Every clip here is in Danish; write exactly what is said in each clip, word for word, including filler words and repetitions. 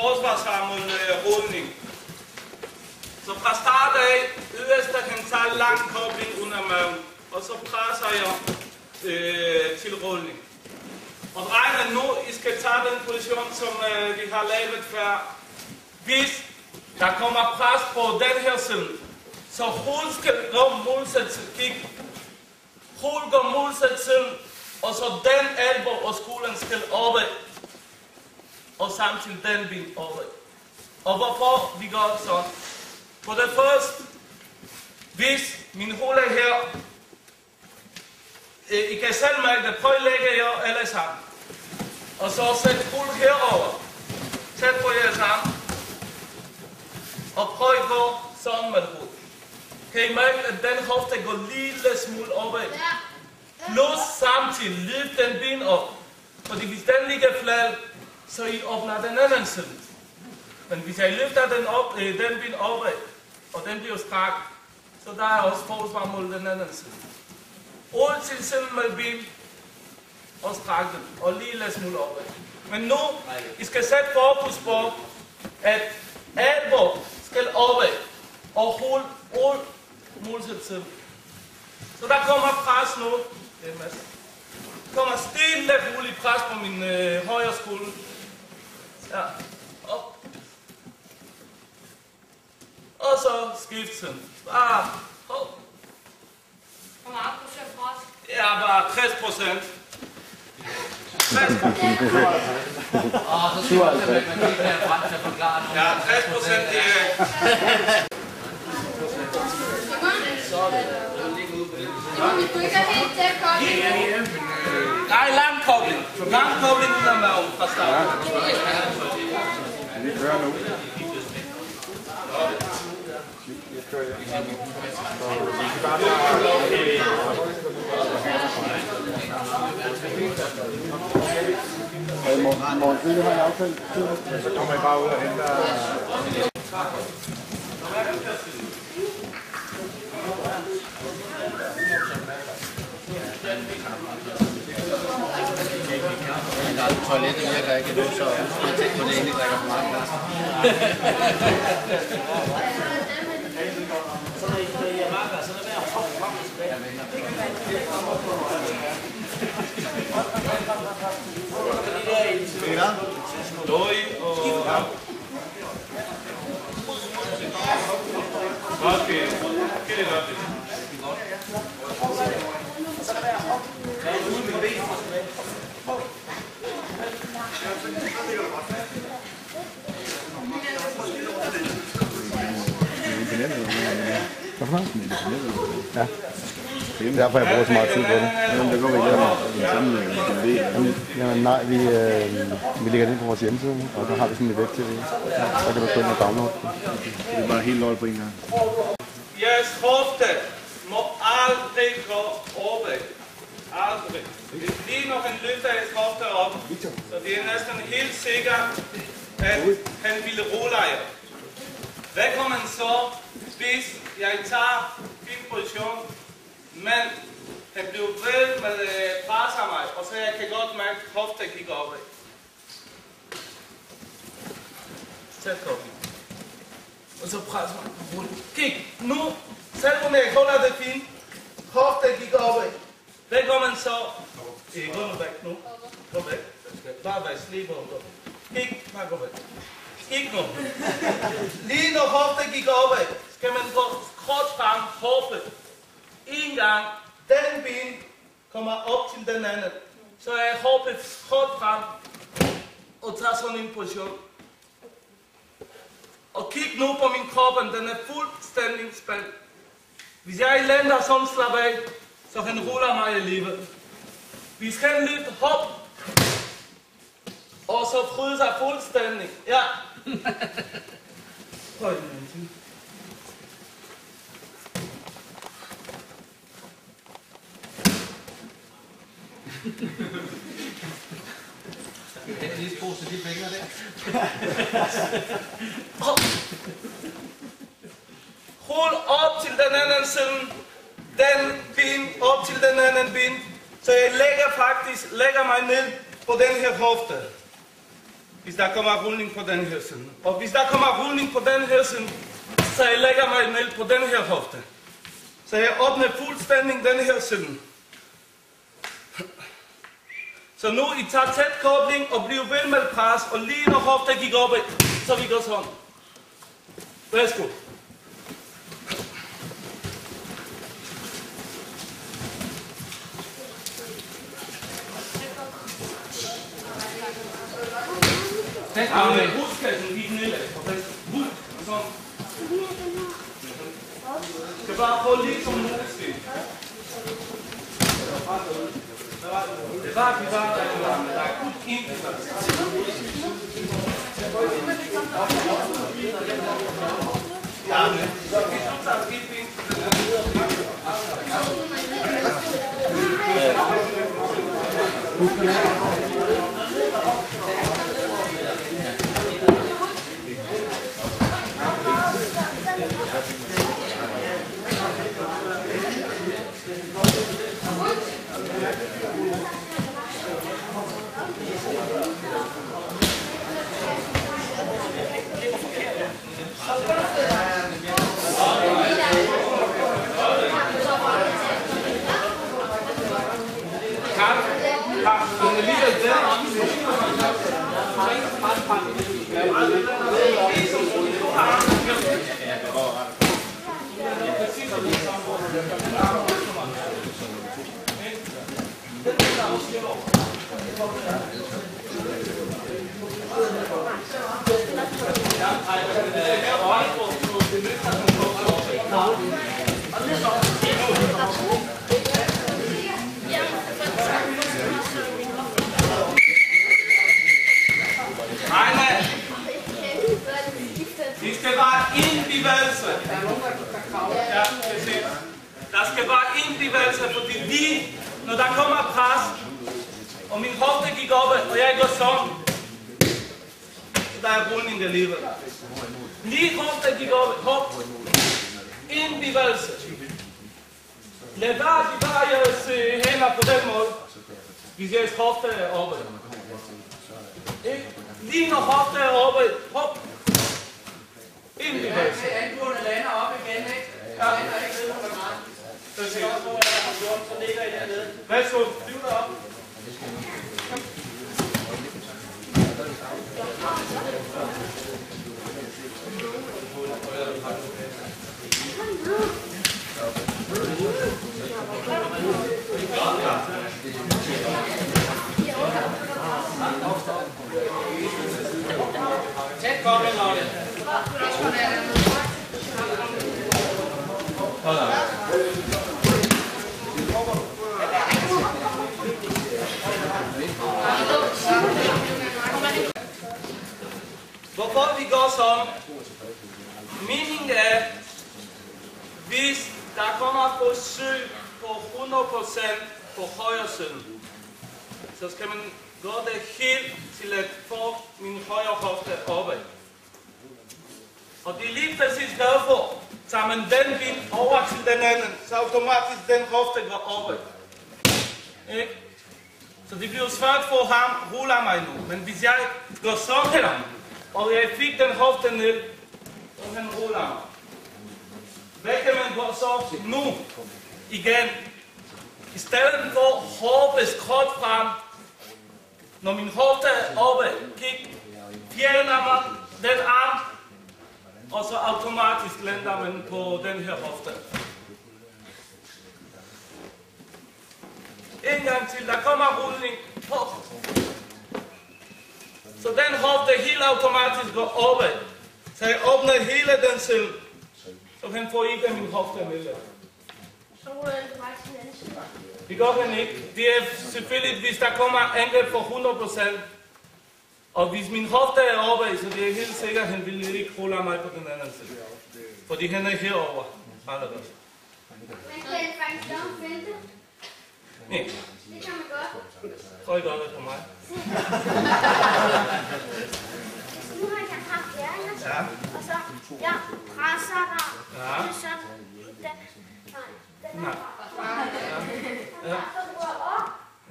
forsvarsrammen øh, rodning. Så fra start af yderste kan tage lang kobling under maven, og så presser jeg øh, til rodning. Og drengene, nu I skal tage den position, som øh, vi har lavet før. Hvis der kommer pres på den her side, så husk at gå modsat til kig. Hul går modsat til, og så den alvor og skulderen skal oppe. Og samtidig den ben oppe. Og hvorfor vi gør så? For det første, hvis min hul er her, I kan selv mærke det, prøv at lægge jer alle sammen. Og så sæt hul herover. Tæt på jer sammen. Og prøv at gå sådan med hovedet. Kan I mærke, at den hofte går lille smule opad? Plus samtidig løft den ben op. Fordi hvis den ligger flad, så I åbner den anden side. Men hvis jeg løfter den, op, øh, den ben opad, og den bliver strak, så der er også forsvar mod den anden side. Hold til siden med ben, og strak den, og lille smule opad. Men nu, I skal sætte fokus på, at alvor skal opad, og hold, hold modsat til. Så der kommer pres nu. Det er masser. Der kommer stille roligt pres på min øh, højre skulder. Ja, op. Og så skift siden. Bare op. Hvor meget procent pres? Ja, bare tres procent. Ja, tres procent det er... Nej, langkobling. Langkobling ud af maven fra starten. Vi kører nu. Vi kører nu. Morgen tidlig har jeg aftalt. Så kommer I bare ud og henter... Der er et toilet i her, der ikke er nu, så jeg tænker på det egentlig, der er for meget plads. Døj og ham. Okay, kan det gøre det? Ja. Derfor jeg bruger så meget tid på det. Jamen, der går vi igennem. Jamen, nej, vi, øh, vi ligger det ind på vores hjemmeside, og der har vi sådan en web-tv. Så kan du gå ind og downloade det. Det er bare helt løg på en gang. Jeres hofte må aldrig gå opad. Aldrig. Lige når han løfter jeres hofte op, så det er næsten helt sikkert, at han ville rulle jer. Hvad kan man så, hvis jeg tager fin position, men han bliver ved med at presse mig, og så jeg kan godt mærke, at hofte kigger opad. Sæt koppen. Og så presse mig. Kig, nu, selvom jeg holder det fint, hofte kigger opad. Hvad gør man så? Gå nu væk nu. Gå væk. Bare væk, slippe og gå. Kig, bare gå væk. Ikke nu. Lige når hoften gik opad, skal man gå kort frem, hoften. En gang, den ben kommer op til den anden. Så er hoften kort frem, og tager sådan en position. Og kig nu på min krop, den er fuldstændig spændt. Hvis jeg lander som slap af, så han ruller mig i livet. Hvis han løfter hop, og så fryder sig fuldstændig. Ja. Prøv en anden tid. Kan I lige spose de fingre der? Rul op til den anden side. Den ben op til den anden ben. Så jeg lægger faktisk lægger mig ned på den her hofte. Hvis der kommer rulling på den her side, og hvis der kommer rulling på den her side, så jeg lægger mig ned på den her hofte. Så jeg åbner fuldstændig den her side. Så nu I tager tæt kobling og bliver ved med pres, og lige når hoften gik op, så vi går sådan. Værsgo. Amen. Husk, at den gik nedad. Sådan. Skal bare prøve lige som en udstil. Det var det, var det, det var det. Der er kun en. Amen. Så hvis du tager skidt ind, så er det Ja.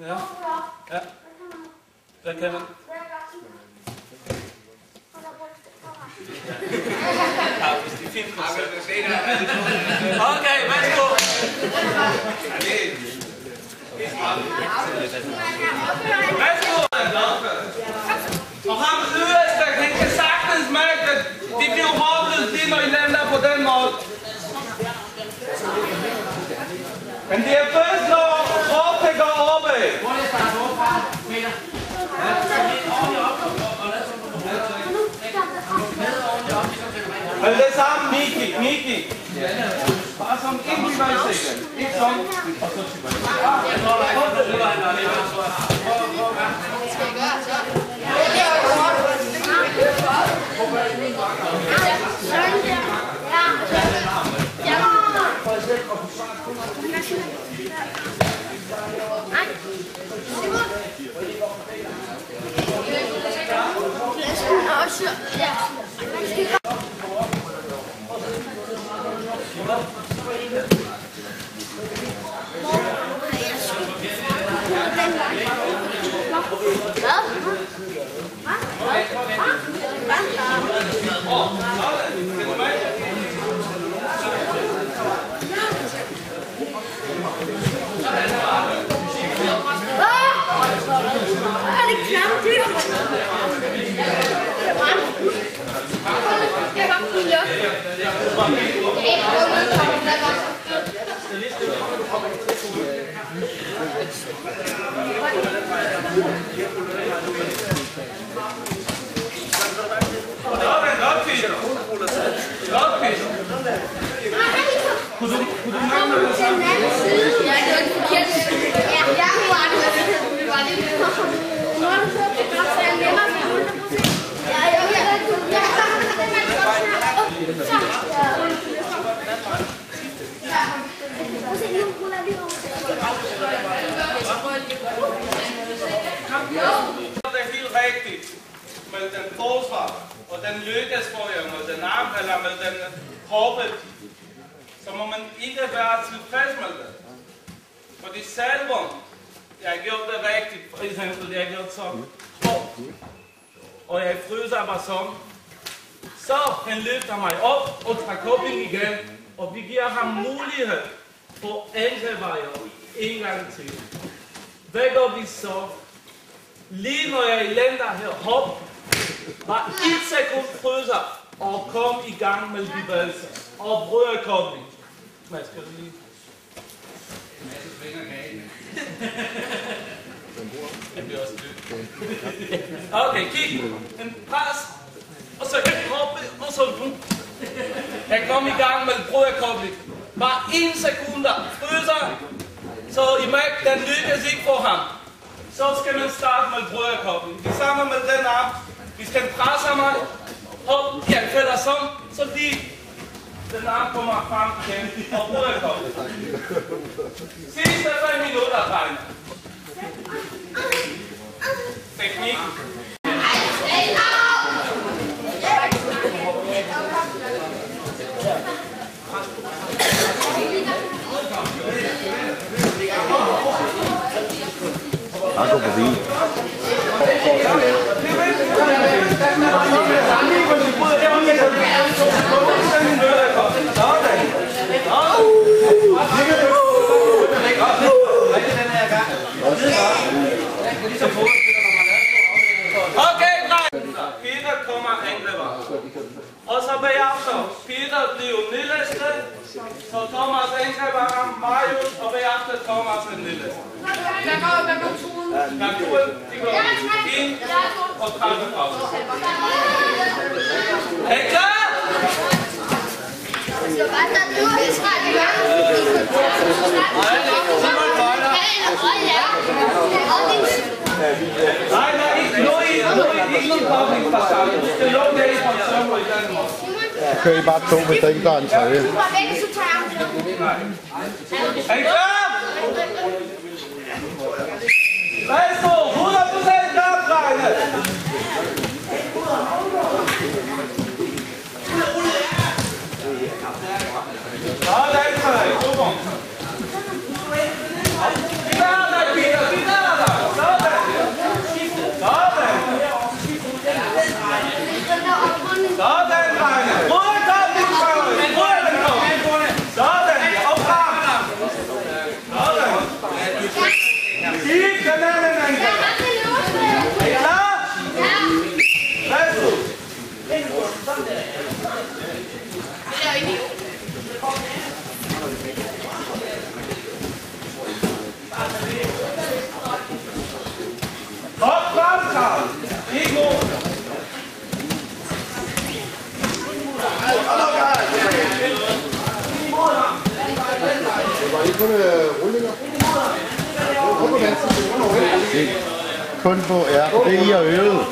Ja. Hvad kan man? Okay, let's go. Let's go. Og ham yderste, han kan sagtens mærke, at det bliver hårdt, det når I lander på den måde. Men det er først, når råbet går oppe. Hvor er det startet over fra, Peter? Hold det sammen, Miki, Miki. Bare som individuelt sikkert. Ikke sådan. Og så typer det. Jeg tror, der er godt, det var en anden. Hvad skal I gøre så? Det er jo godt. Hvorfor er det min gang? Sådan der. Ja, sådan der. Ja. For eksempel at forsvare kun. Nej. Simon. Pladsen er også. Ja. Sådan, kun på, ja, det I har øvet.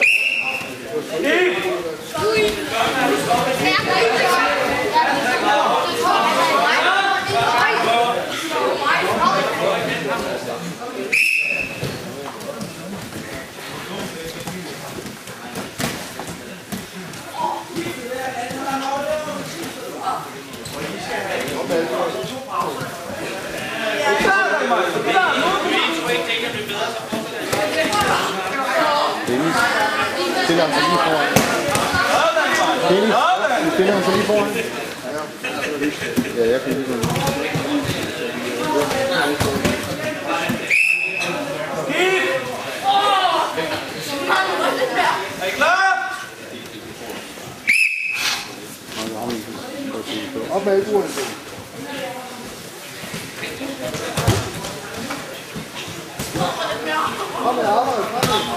Dennis, stiller han sig lige foran. Dennis, stiller han sig lige foran. Ja, jeg kan ikke gøre det. Er I klar? Op med uret. Op med arbejdet.